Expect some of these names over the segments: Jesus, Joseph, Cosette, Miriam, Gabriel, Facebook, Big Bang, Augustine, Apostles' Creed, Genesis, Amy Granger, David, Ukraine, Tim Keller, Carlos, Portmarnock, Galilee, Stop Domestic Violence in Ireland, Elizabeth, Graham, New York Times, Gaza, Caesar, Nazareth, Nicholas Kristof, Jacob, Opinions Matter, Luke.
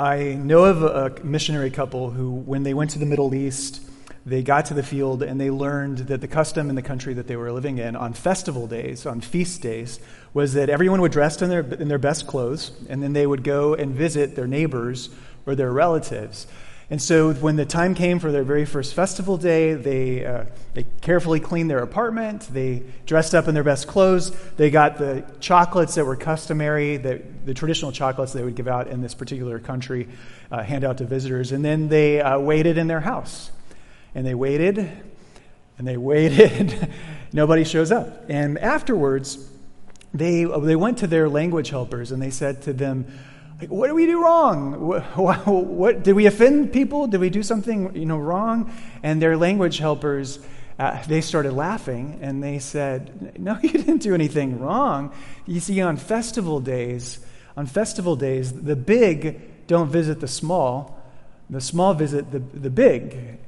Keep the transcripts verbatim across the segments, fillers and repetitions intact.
I know of a missionary couple who, when they went to the Middle East, they got to the field and they learned that the custom in the country that they were living in on festival days, on feast days, was that everyone would dress in their in their best clothes, and then they would go and visit their neighbors or their relatives. And so when the time came for their very first festival day, they uh, they carefully cleaned their apartment, they dressed up in their best clothes, they got the chocolates that were customary, the, the traditional chocolates they would give out in this particular country, uh, hand out to visitors, and then they uh, waited in their house. And they waited, and they waited. Nobody shows up. And afterwards, they they went to their language helpers, and they said to them, like, what did we do wrong? What, what, what did we offend people? Did we do something you know wrong? And their language helpers, uh, they started laughing, and they said, no, you didn't do anything wrong. You see, on festival days, on festival days, the big don't visit the small. The small visit the, the big.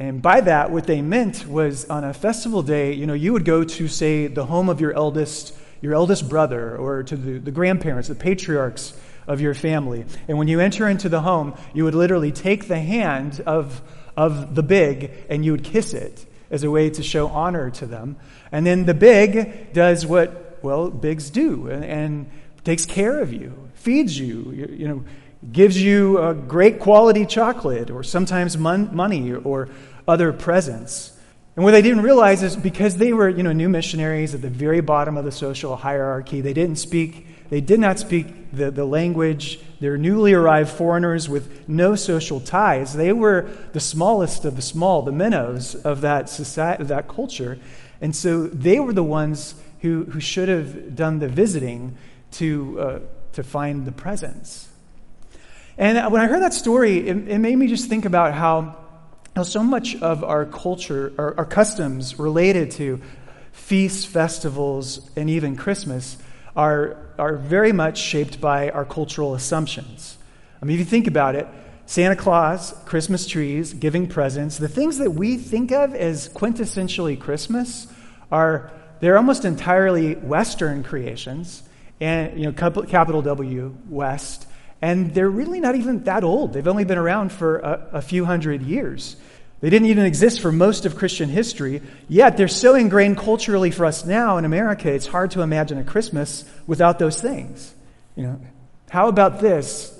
And by that, what they meant was on a festival day, you know, you would go to, say, the home of your eldest, your eldest brother, or to the, the grandparents, the patriarchs of your family. And when you enter into the home, you would literally take the hand of of the big and you would kiss it as a way to show honor to them. And then the big does what, well, bigs do, and, and takes care of you, feeds you, you, you know, gives you a great quality chocolate, or sometimes mon- money or other presents. And what they didn't realize is because they were, you know, new missionaries at the very bottom of the social hierarchy, they didn't speak, they did not speak the, the language. They're newly arrived foreigners with no social ties. They were the smallest of the small, the minnows of that society, of that culture. And so they were the ones who, who should have done the visiting to uh, to find the presents. And when I heard that story, it, it made me just think about how, how so much of our culture, our, our customs related to feasts, festivals, and even Christmas are are very much shaped by our cultural assumptions. I mean, if you think about it, Santa Claus, Christmas trees, giving presents, the things that we think of as quintessentially Christmas are, they're almost entirely Western creations, and, you know, capital W, West. And they're really not even that old. They've only been around for a, a few hundred years. They didn't even exist for most of Christian history, yet they're so ingrained culturally for us now in America, it's hard to imagine a Christmas without those things. You know, how about this?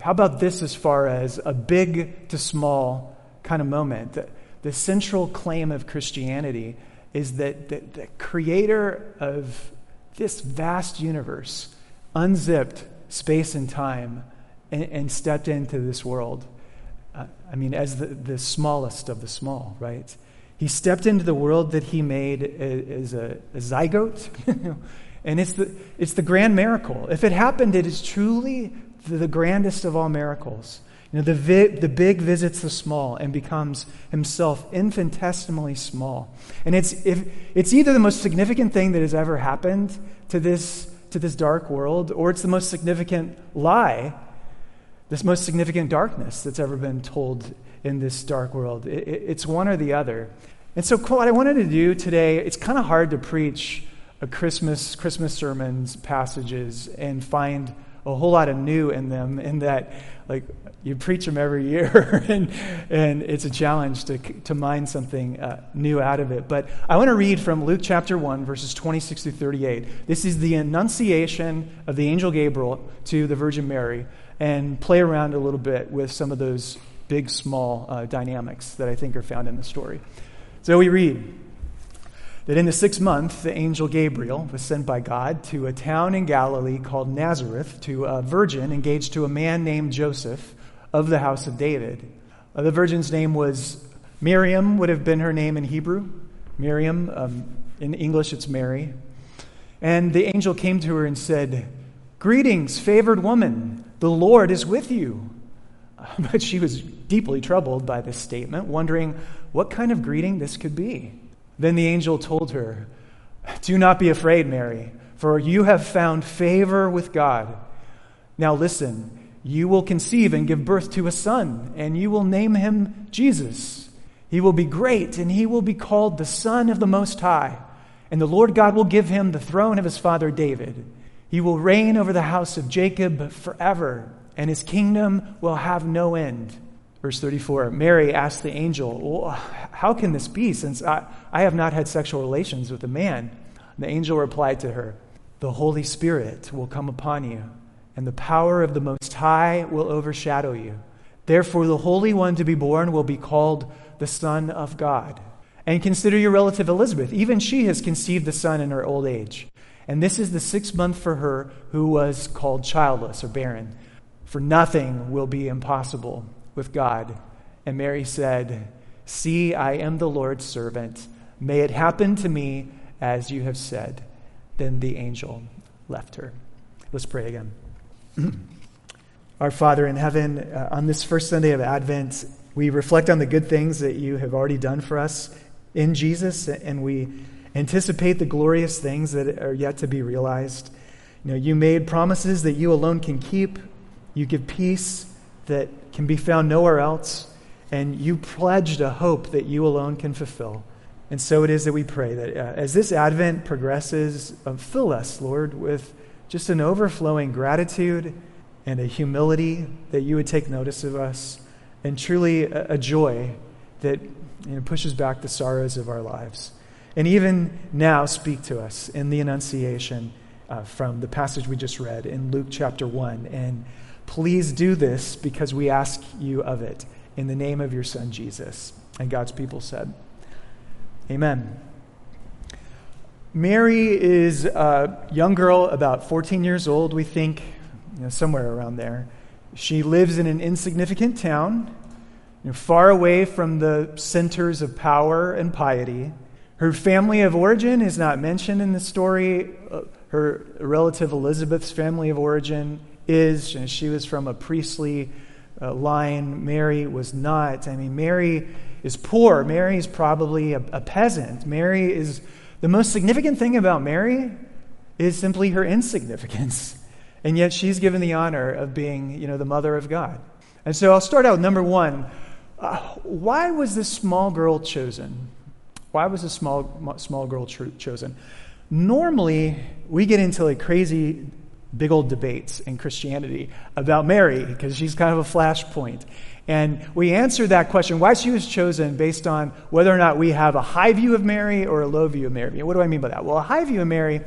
How about this as far as a big to small kind of moment? The, the central claim of Christianity is that the, the creator of this vast universe unzipped space and time, and, and stepped into this world. Uh, I mean, as the, the smallest of the small, right? He stepped into the world that he made as a, a zygote, and it's the it's the grand miracle. If it happened, it is truly the, the grandest of all miracles. You know, the vi- the big visits the small and becomes himself infinitesimally small, and it's if it's either the most significant thing that has ever happened to this. to this dark world, or it's the most significant lie, this most significant darkness that's ever been told in this dark world. It, it, it's one or the other. And so what I wanted to do today, it's kind of hard to preach a Christmas, Christmas sermons, passages, and find a whole lot of new in them, in that, like, you preach them every year, and and it's a challenge to to mine something uh, new out of it. But I want to read from Luke chapter one, verses twenty-six through thirty-eight. This is the annunciation of the angel Gabriel to the Virgin Mary, and play around a little bit with some of those big, small uh, dynamics that I think are found in the story. So we read that in the sixth month, the angel Gabriel was sent by God to a town in Galilee called Nazareth to a virgin engaged to a man named Joseph, of the house of David. Uh, the virgin's name was Miriam, would have been her name in Hebrew. Miriam, um, in English it's Mary. And the angel came to her and said, "Greetings, favored woman, the Lord is with you." But she was deeply troubled by this statement, wondering what kind of greeting this could be. Then the angel told her, "Do not be afraid, Mary, for you have found favor with God. Now listen, you will conceive and give birth to a son, and you will name him Jesus. He will be great, and he will be called the Son of the Most High. And the Lord God will give him the throne of his father David. He will reign over the house of Jacob forever, and his kingdom will have no end. Verse thirty-four, Mary asked the angel, well, how can this be since I, I have not had sexual relations with a man? And the angel replied to her, the Holy Spirit will come upon you, and the power of the Most High will overshadow you. Therefore, the Holy One to be born will be called the Son of God. And consider your relative Elizabeth. Even she has conceived the son in her old age. And this is the sixth month for her who was called childless or barren. For nothing will be impossible with God. And Mary said, see, I am the Lord's servant. May it happen to me as you have said. Then the angel left her. Let's pray again. Our Father in heaven, uh, on this first Sunday of Advent, we reflect on the good things that you have already done for us in Jesus, and we anticipate the glorious things that are yet to be realized. You know, you made promises that you alone can keep. You give peace that can be found nowhere else, and you pledged a hope that you alone can fulfill. And so it is that we pray that uh, as this Advent progresses, uh, fill us, Lord, with just an overflowing gratitude and a humility that you would take notice of us, and truly a, a joy that, you know, pushes back the sorrows of our lives. And even now, speak to us in the Annunciation uh, from the passage we just read in Luke chapter one. And please do this because we ask you of it in the name of your Son, Jesus. And God's people said, amen. Mary is a young girl, about fourteen years old, we think, you know, somewhere around there. She lives in an insignificant town, you know, far away from the centers of power and piety. Her family of origin is not mentioned in the story. Her relative Elizabeth's family of origin is. And she was from a priestly uh, line. Mary was not. I mean, Mary is poor. Mary is probably a, a peasant. Mary is, the most significant thing about Mary is simply her insignificance. And yet she's given the honor of being, you know, the mother of God. And so I'll start out with number one. Uh, why was this small girl chosen? Why was a small small girl tr- chosen? Normally, we get into like crazy, big old debates in Christianity about Mary because she's kind of a flashpoint. And we answer that question, why she was chosen, based on whether or not we have a high view of Mary or a low view of Mary. What do I mean by that? Well, a high view of Mary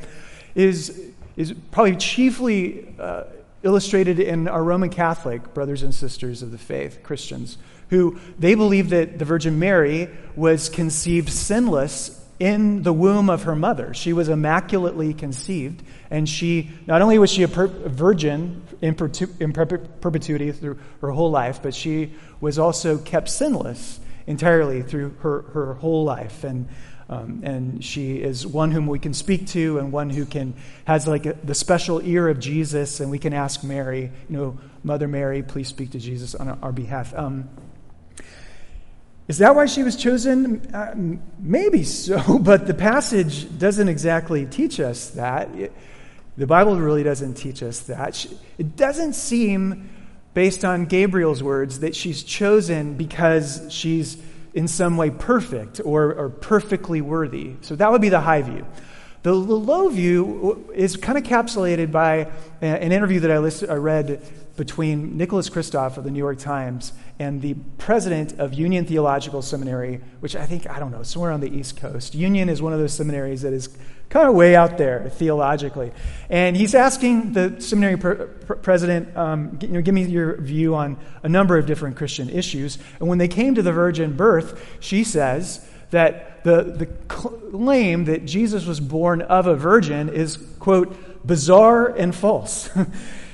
is, is probably chiefly uh, illustrated in our Roman Catholic brothers and sisters of the faith, Christians, who they believe that the Virgin Mary was conceived sinless in the womb of her mother. She was immaculately conceived, and she, not only was she a, per- a virgin in, per- in per- perpetuity through her whole life, but she was also kept sinless entirely through her, her whole life. And um, and she is one whom we can speak to, and one who can has like a, the special ear of Jesus, and we can ask Mary, you know, Mother Mary, please speak to Jesus on our, our behalf. Um, Is that why she was chosen? Uh, maybe so, but the passage doesn't exactly teach us that. It, the Bible really doesn't teach us that. She, it doesn't seem, based on Gabriel's words, that she's chosen because she's in some way perfect or, or perfectly worthy. So that would be the high view. The, the low view is kind of encapsulated by an interview that I, listed, I read between Nicholas Kristof of the New York Times and the president of Union Theological Seminary, which I think, I don't know, somewhere on the East Coast. Union is one of those seminaries that is kind of way out there theologically. And he's asking the seminary pre- pre- president, um, you know, give me your view on a number of different Christian issues. And when they came to the virgin birth, she says that the, the claim that Jesus was born of a virgin is, quote, bizarre and false.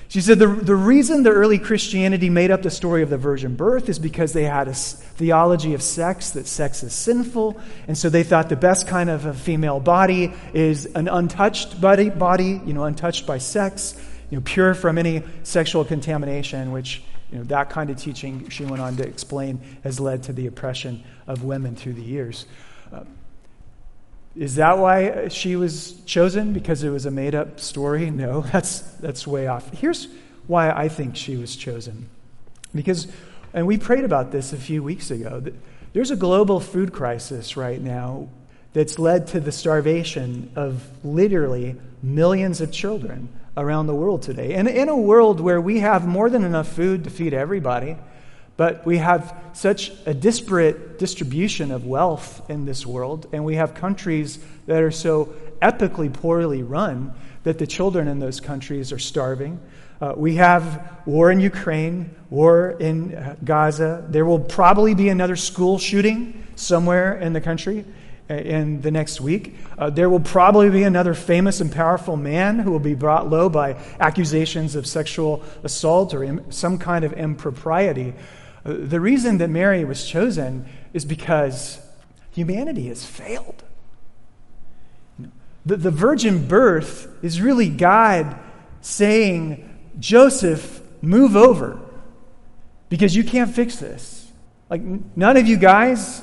She said the, the reason the early Christianity made up the story of the virgin birth is because they had a theology of sex, that sex is sinful, and so they thought the best kind of a female body is an untouched body, body, you know, untouched by sex, you know, pure from any sexual contamination, which, you know, that kind of teaching, she went on to explain, has led to the oppression of women through the years. Uh, Is that why she was chosen? Because it was a made-up story? No, that's that's way off. Here's why I think she was chosen. Because, and we prayed about this a few weeks ago, that there's a global food crisis right now that's led to the starvation of literally millions of children around the world today. And in a world where we have more than enough food to feed everybody, but we have such a disparate distribution of wealth in this world, and we have countries that are so epically poorly run that the children in those countries are starving. Uh, we have war in Ukraine, war in uh, Gaza. There will probably be another school shooting somewhere in the country uh, in the next week. Uh, there will probably be another famous and powerful man who will be brought low by accusations of sexual assault or im- some kind of impropriety. Uh, the reason that Mary was chosen is because humanity has failed. The, the virgin birth is really God saying, Joseph, move over, because you can't fix this. Like, none of you guys,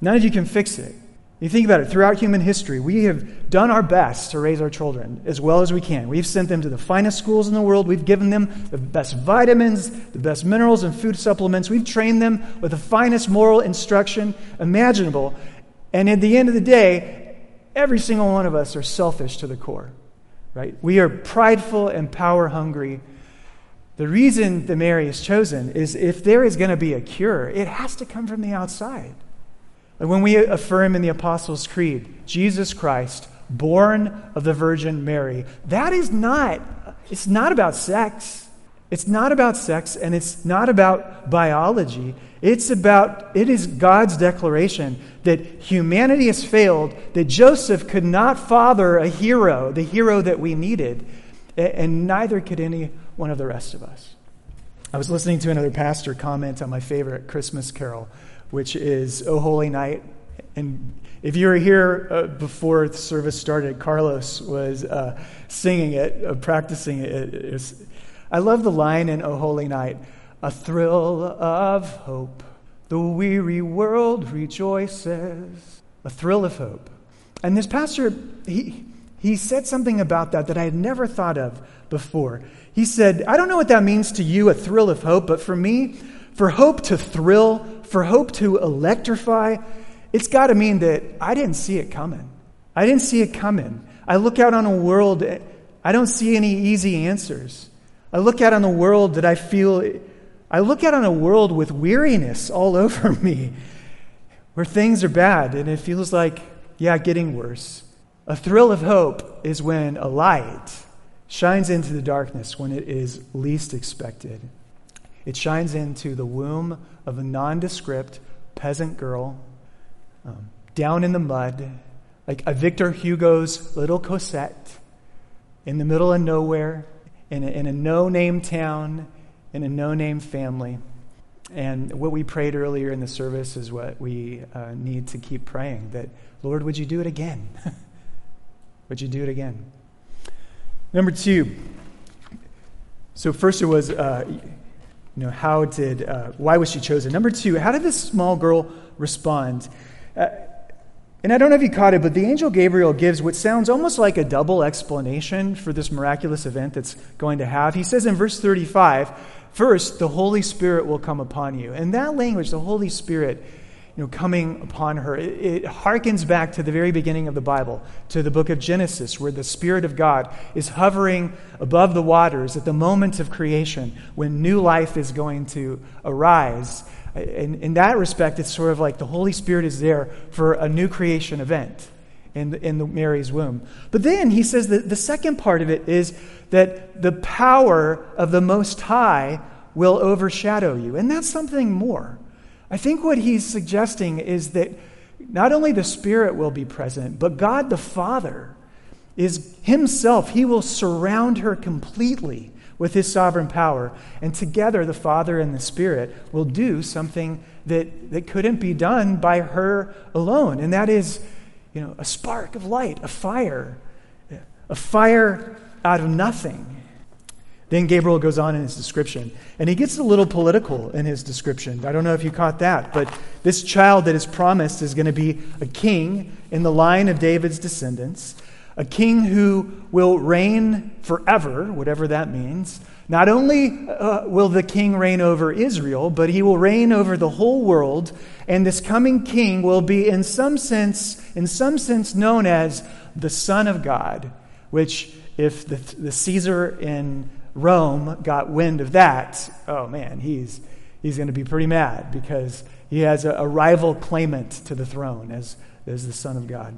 none of you can fix it. You think about it, throughout human history, we have done our best to raise our children as well as we can. We've sent them to the finest schools in the world. We've given them the best vitamins, the best minerals and food supplements. We've trained them with the finest moral instruction imaginable. And at the end of the day, every single one of us are selfish to the core. Right? We are prideful and power hungry. The reason that Mary is chosen is if there is going to be a cure, it has to come from the outside. And when we affirm in the Apostles' Creed, Jesus Christ, born of the Virgin Mary, that is not, it's not about sex. It's not about sex, and it's not about biology. It's about, it is God's declaration that humanity has failed, that Joseph could not father a hero, the hero that we needed, and neither could any one of the rest of us. I was listening to another pastor comment on my favorite Christmas carol, which is O Holy Night. And if you were here uh, before the service started, Carlos was uh, singing it, uh, practicing it. it was, I love the line in O Holy Night, a thrill of hope, the weary world rejoices. A thrill of hope. And this pastor, he he said something about that that I had never thought of before. He said, I don't know what that means to you, a thrill of hope, but for me, for hope to thrill, for hope to electrify, it's got to mean that I didn't see it coming. I didn't see it coming. I look out on a world, I don't see any easy answers. I look out on a world that I feel... I look out on a world with weariness all over me, where things are bad, and it feels like, yeah, getting worse. A thrill of hope is when a light shines into the darkness when it is least expected. It shines into the womb of a nondescript peasant girl, um, down in the mud, like a Victor Hugo's little Cosette, in the middle of nowhere, in a, in a no-name town, in a no-name family. And what we prayed earlier in the service is what we uh, need to keep praying, that, Lord, would you do it again? Would you do it again? Number two. So first it was, uh, you know, how did, uh, why was she chosen? Number two, how did this small girl respond? Uh, and I don't know if you caught it, but the angel Gabriel gives what sounds almost like a double explanation for this miraculous event that's going to have. He says in verse thirty-five, first, the Holy Spirit will come upon you. And that language, the Holy Spirit, you know, coming upon her, it, it harkens back to the very beginning of the Bible, to the book of Genesis, where the Spirit of God is hovering above the waters at the moment of creation when new life is going to arise. In, in that respect, it's sort of like the Holy Spirit is there for a new creation event in, the, in the Mary's womb. But then he says that the second part of it is that the power of the Most High will overshadow you. And that's something more. I think what he's suggesting is that not only the Spirit will be present, but God the Father is himself. He will surround her completely with his sovereign power. And together, the Father and the Spirit will do something that, that couldn't be done by her alone. And that is, you know, a spark of light, a fire, a fire out of nothing. Then Gabriel goes on in his description, and he gets a little political in his description. I don't know if you caught that, but this child that is promised is going to be a king in the line of David's descendants, a king who will reign forever, whatever that means. Not only uh, will the king reign over Israel, but he will reign over the whole world. And this coming king will be in some sense, in some sense known as the Son of God, which if the, the Caesar in Rome got wind of that, oh man, he's he's going to be pretty mad, because he has a, a rival claimant to the throne as, as the Son of God.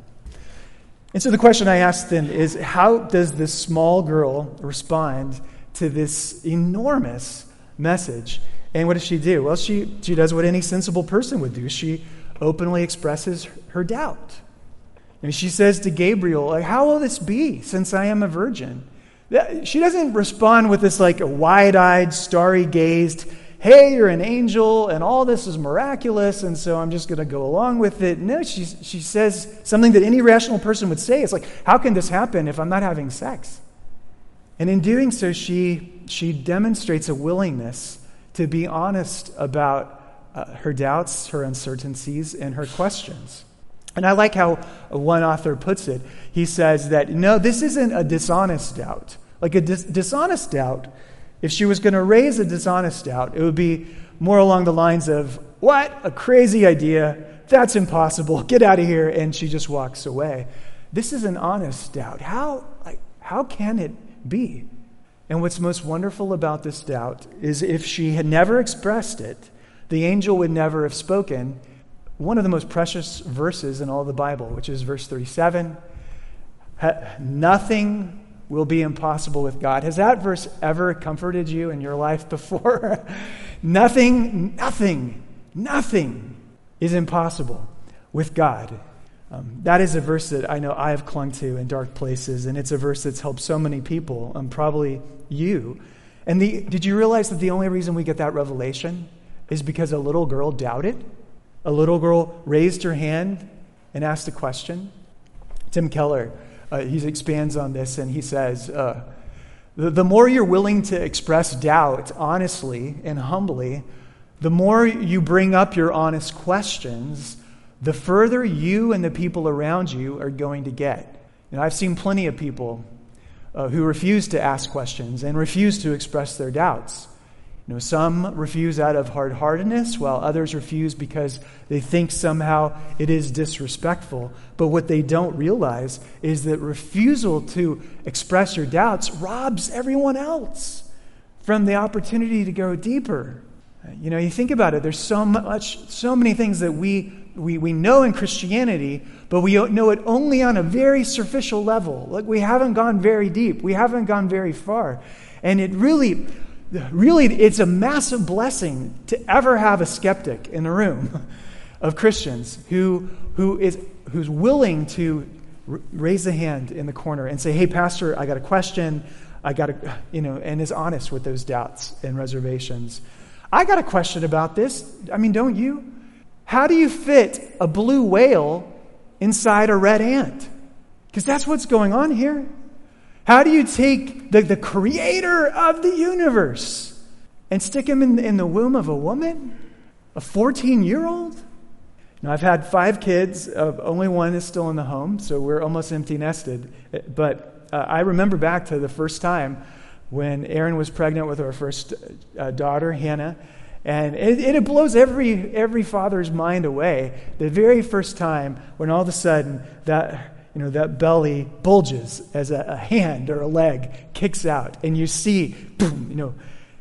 And so the question I asked then is, how does this small girl respond to this enormous message? And what does she do? Well, she, she does what any sensible person would do. She openly expresses her doubt. And she says to Gabriel, like, how will this be since I am a virgin? She doesn't respond with this like a wide-eyed, starry-gazed, hey, you're an angel, and all this is miraculous, and so I'm just going to go along with it. No, she, she says something that any rational person would say. It's like, how can this happen if I'm not having sex? And in doing so, she, she demonstrates a willingness to be honest about uh, her doubts, her uncertainties, and her questions. And I like how one author puts it. He says that, no, this isn't a dishonest doubt. Like a dis- dishonest doubt, if she was going to raise a dishonest doubt, it would be more along the lines of, what a crazy idea, that's impossible, get out of here, and she just walks away. This is an honest doubt. How, like, how can it be? And what's most wonderful about this doubt is if she had never expressed it, the angel would never have spoken one of the most precious verses in all the Bible, which is verse thirty-seven, nothing will be impossible with God. Has that verse ever comforted you in your life before? Nothing, nothing, nothing is impossible with God. Um, that is a verse that I know I have clung to in dark places, and it's a verse that's helped so many people, um, probably you. And the, did you realize that the only reason we get that revelation is because a little girl doubted? A little girl raised her hand and asked a question. Tim Keller Uh, he expands on this, and he says, uh, the, the more you're willing to express doubt honestly and humbly, the more you bring up your honest questions, the further you and the people around you are going to get. You know, I've seen plenty of people uh, who refuse to ask questions and refuse to express their doubts. You know, some refuse out of hard-heartedness, while others refuse because they think somehow it is disrespectful. But what they don't realize is that refusal to express your doubts robs everyone else from the opportunity to go deeper. You know, you think about it, there's so much, so many things that we, we, we know in Christianity, but we know it only on a very superficial level. Like, we haven't gone very deep. We haven't gone very far. And it really... Really, it's a massive blessing to ever have a skeptic in a room of Christians who who is who's willing to r- raise a hand in the corner and say, "Hey, Pastor, I got a question. I got a you know," and is honest with those doubts and reservations. I got a question about this. I mean, don't you? How do you fit a blue whale inside a red ant? Because that's what's going on here. How do you take the, the creator of the universe and stick him in, in the womb of a woman, a fourteen-year-old? Now, I've had five kids. Uh, only one is still in the home, so we're almost empty nested. But uh, I remember back to the first time when Erin was pregnant with our first uh, daughter, Hannah, and it, it blows every every father's mind away. The very first time when all of a sudden that... You know, that belly bulges as a, a hand or a leg kicks out, and you see, boom, you know,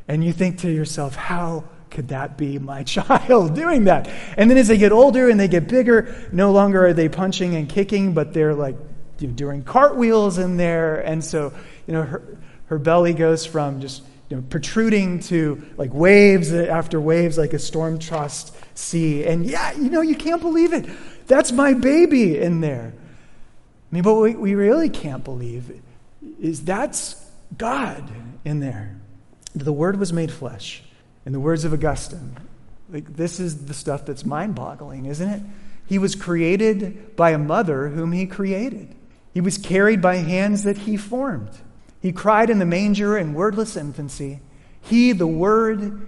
and you think to yourself, how could that be my child doing that? And then as they get older and they get bigger, no longer are they punching and kicking, but they're like, you know, doing cartwheels in there. And so, you know, her, her belly goes from just, you know, protruding to like waves after waves, like a storm-tossed sea. And yeah, you know, you can't believe it. That's my baby in there. I mean, but what we really can't believe is that's God in there. The Word was made flesh. In the words of Augustine, like, this is the stuff that's mind-boggling, isn't it? He was created by a mother whom he created. He was carried by hands that he formed. He cried in the manger in wordless infancy. He, the Word,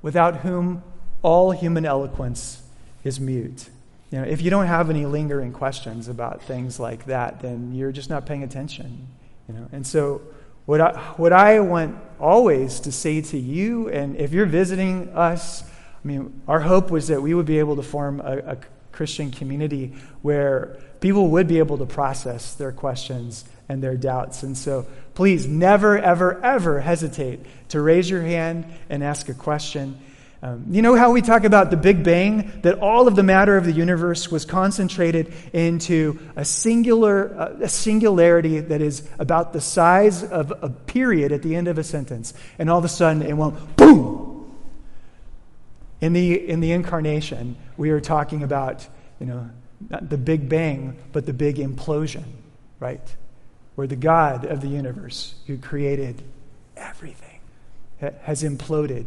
without whom all human eloquence is mute. You know, if you don't have any lingering questions about things like that, then you're just not paying attention. You know, and so what I, what I want always to say to you, and if you're visiting us, I mean, our hope was that we would be able to form a, a Christian community where people would be able to process their questions and their doubts. And so please never, ever, ever hesitate to raise your hand and ask a question. Um, you know how we talk about the Big Bang, that all of the matter of the universe was concentrated into a singular, uh, a singularity that is about the size of a period at the end of a sentence, and all of a sudden it went boom. In the in the incarnation, we are talking about, you know, not the Big Bang, but the big implosion, right? Where the God of the universe, who created everything, ha- has imploded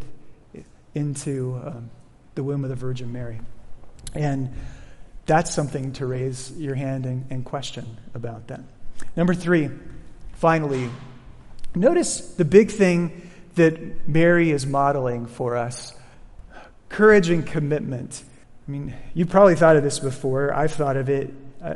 into um, the womb of the Virgin Mary. And that's something to raise your hand and, and question about that. Number three, finally, notice the big thing that Mary is modeling for us: courage and commitment. I mean, you've probably thought of this before. I've thought of it. Uh,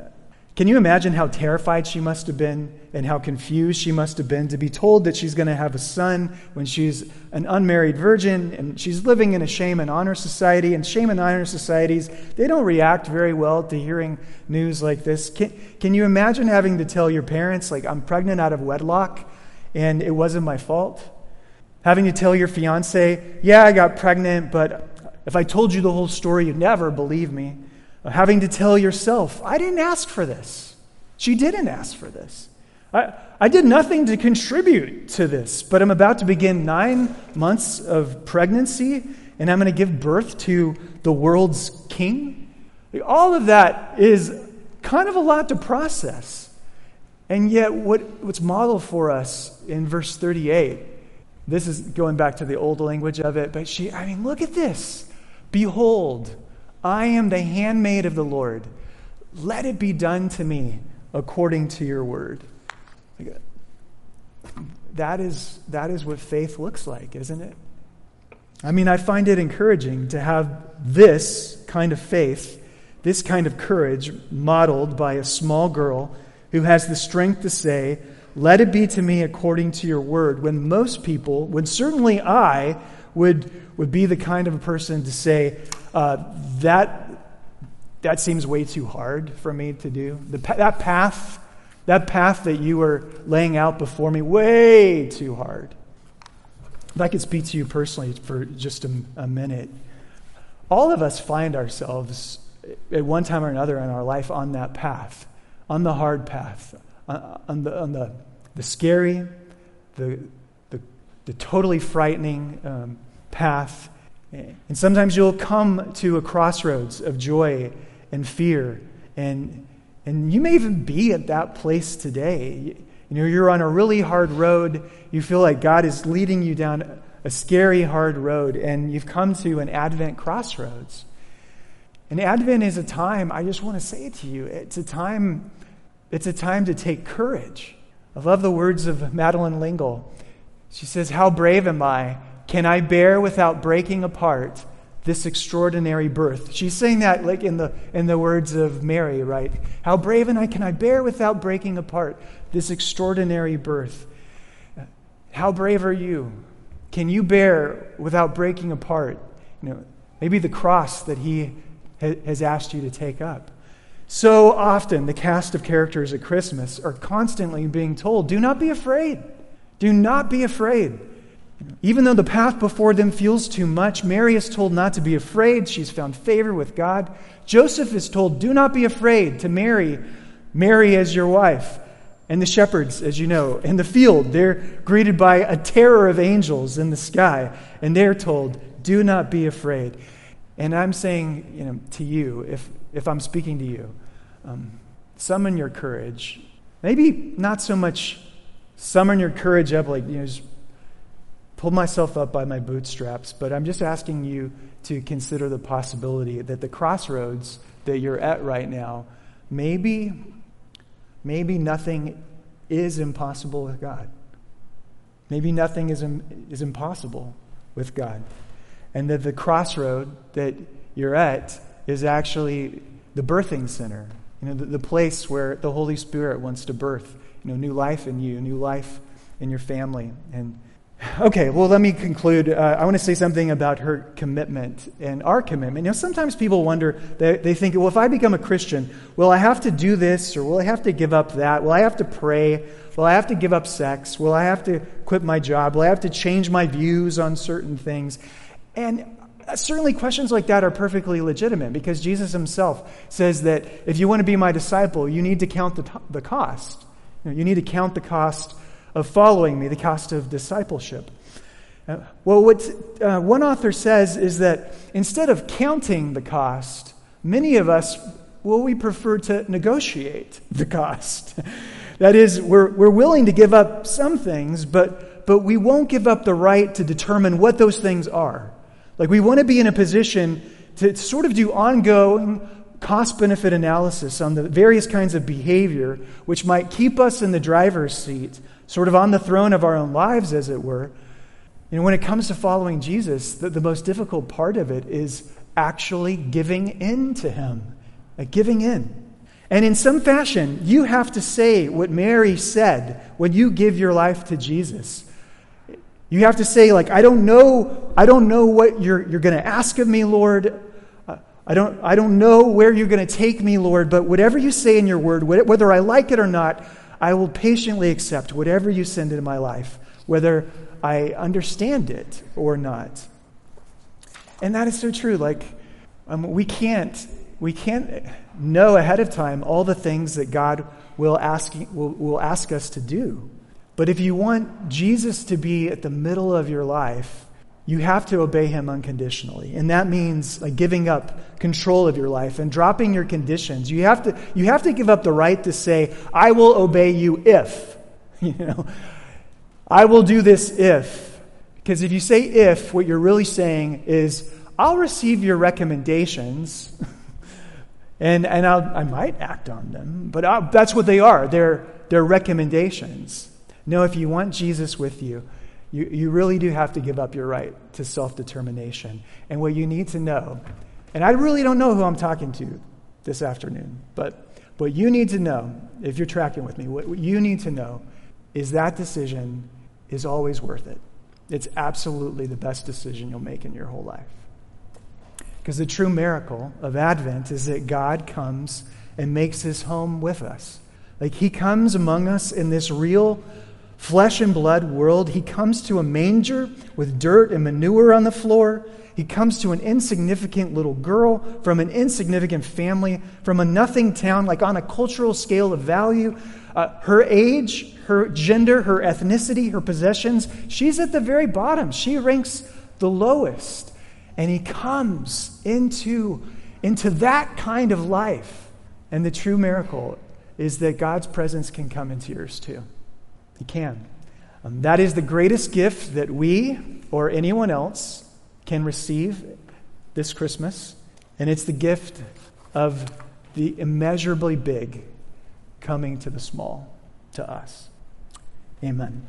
can you imagine how terrified she must have been and how confused she must have been to be told that she's going to have a son when she's an unmarried virgin and she's living in a shame and honor society? And shame and honor societies, they don't react very well to hearing news like this. Can, can you imagine having to tell your parents, like, I'm pregnant out of wedlock and it wasn't my fault? Having to tell your fiance, yeah, I got pregnant, but if I told you the whole story, you'd never believe me. Having to tell yourself, I didn't ask for this. She didn't ask for this. I, I did nothing to contribute to this, but I'm about to begin nine months of pregnancy, and I'm going to give birth to the world's king. All of that is kind of a lot to process. And yet what, what's modeled for us in verse thirty-eight, this is going back to the old language of it, but she, I mean, look at this. Behold, I am the handmaid of the Lord. Let it be done to me according to your word. That is, that is what faith looks like, isn't it? I mean, I find it encouraging to have this kind of faith, this kind of courage modeled by a small girl who has the strength to say, let it be to me according to your word, when most people, when certainly I, would would be the kind of a person to say, uh, that that seems way too hard for me to do. The, that path, that path that you were laying out before me, way too hard. If I could speak to you personally for just a, a minute, all of us find ourselves at one time or another in our life on that path, on the hard path, on, on the on the the scary, the the the totally frightening um, path. And sometimes you'll come to a crossroads of joy and fear, and and you may even be at that place today. You, you know, you're on a really hard road. You feel like God is leading you down a scary, hard road, and you've come to an Advent crossroads. And Advent is a time, I just want to say it to you, it's a time, it's a time to take courage. I love the words of Madeleine L'Engle. She says, how brave am I? Can I bear without breaking apart this extraordinary birth? She's saying that like in the in the words of Mary, right? How brave am I? Can I bear without breaking apart this extraordinary birth? How brave are you? Can you bear without breaking apart, you know, maybe the cross that he ha- has asked you to take up? So often the cast of characters at Christmas are constantly being told, do not be afraid. Do not be afraid. Even though the path before them feels too much, Mary is told not to be afraid. She's found favor with God. Joseph is told, do not be afraid to marry Mary as your wife. And the shepherds, as you know, in the field, they're greeted by a terror of angels in the sky. And they're told, do not be afraid. And I'm saying, you know, to you, if, if I'm speaking to you, um, summon your courage. Maybe not so much summon your courage up like, you know, just pull myself up by my bootstraps, but I'm just asking you to consider the possibility that the crossroads that you're at right now, maybe, maybe nothing is impossible with God. Maybe nothing is is impossible with God. And that the crossroad that you're at is actually the birthing center, you know, the, the place where the Holy Spirit wants to birth, you know, new life in you, new life in your family, and Okay, well, let me conclude. Uh, I want to say something about her commitment and our commitment. You know, sometimes people wonder, they, they think, well, if I become a Christian, will I have to do this, or will I have to give up that? Will I have to pray? Will I have to give up sex? Will I have to quit my job? Will I have to change my views on certain things? And certainly questions like that are perfectly legitimate, because Jesus himself says that if you want to be my disciple, you need to count the, t- the cost. You know, you need to count the cost of following me, the cost of discipleship. Uh, well, what uh, one author says is that instead of counting the cost, many of us, well, we prefer to negotiate the cost. That is, we're we're willing to give up some things, but but we won't give up the right to determine what those things are. Like, we want to be in a position to sort of do ongoing cost-benefit analysis on the various kinds of behavior which might keep us in the driver's seat, sort of on the throne of our own lives, as it were. And when it comes to following Jesus, the, the most difficult part of it is actually giving in to him, like giving in. And in some fashion, you have to say what Mary said when you give your life to Jesus. You have to say, like, I don't know, I don't know what you're you're going to ask of me, Lord. I don't I don't know where you're going to take me, Lord, but whatever you say in your word, whether I like it or not, I will patiently accept whatever you send into my life, whether I understand it or not. And that is so true. Like, um, we can't we can't know ahead of time all the things that God will ask will, will ask us to do. But if you want Jesus to be at the middle of your life, you have to obey him unconditionally. And that means, like, giving up control of your life and dropping your conditions. You have to you have to give up the right to say, I will obey you if, you know, I will do this if. Because if you say if, what you're really saying is, I'll receive your recommendations and and I'll, I might act on them, but I'll, that's what they are. They're they're recommendations. No, if you want Jesus with you, You, you really do have to give up your right to self-determination. And what you need to know, and I really don't know who I'm talking to this afternoon, but what you need to know, if you're tracking with me, what, what you need to know is that decision is always worth it. It's absolutely the best decision you'll make in your whole life. Because the true miracle of Advent is that God comes and makes his home with us. Like, he comes among us in this real flesh and blood world. He comes to a manger with dirt and manure on the floor. He comes to an insignificant little girl from an insignificant family, from a nothing town, like on a cultural scale of value. Uh, her age, her gender, her ethnicity, her possessions, she's at the very bottom. She ranks the lowest. And he comes into, into that kind of life. And the true miracle is that God's presence can come into yours too. He can. Um, that is the greatest gift that we or anyone else can receive this Christmas. And it's the gift of the immeasurably big coming to the small, to us. Amen.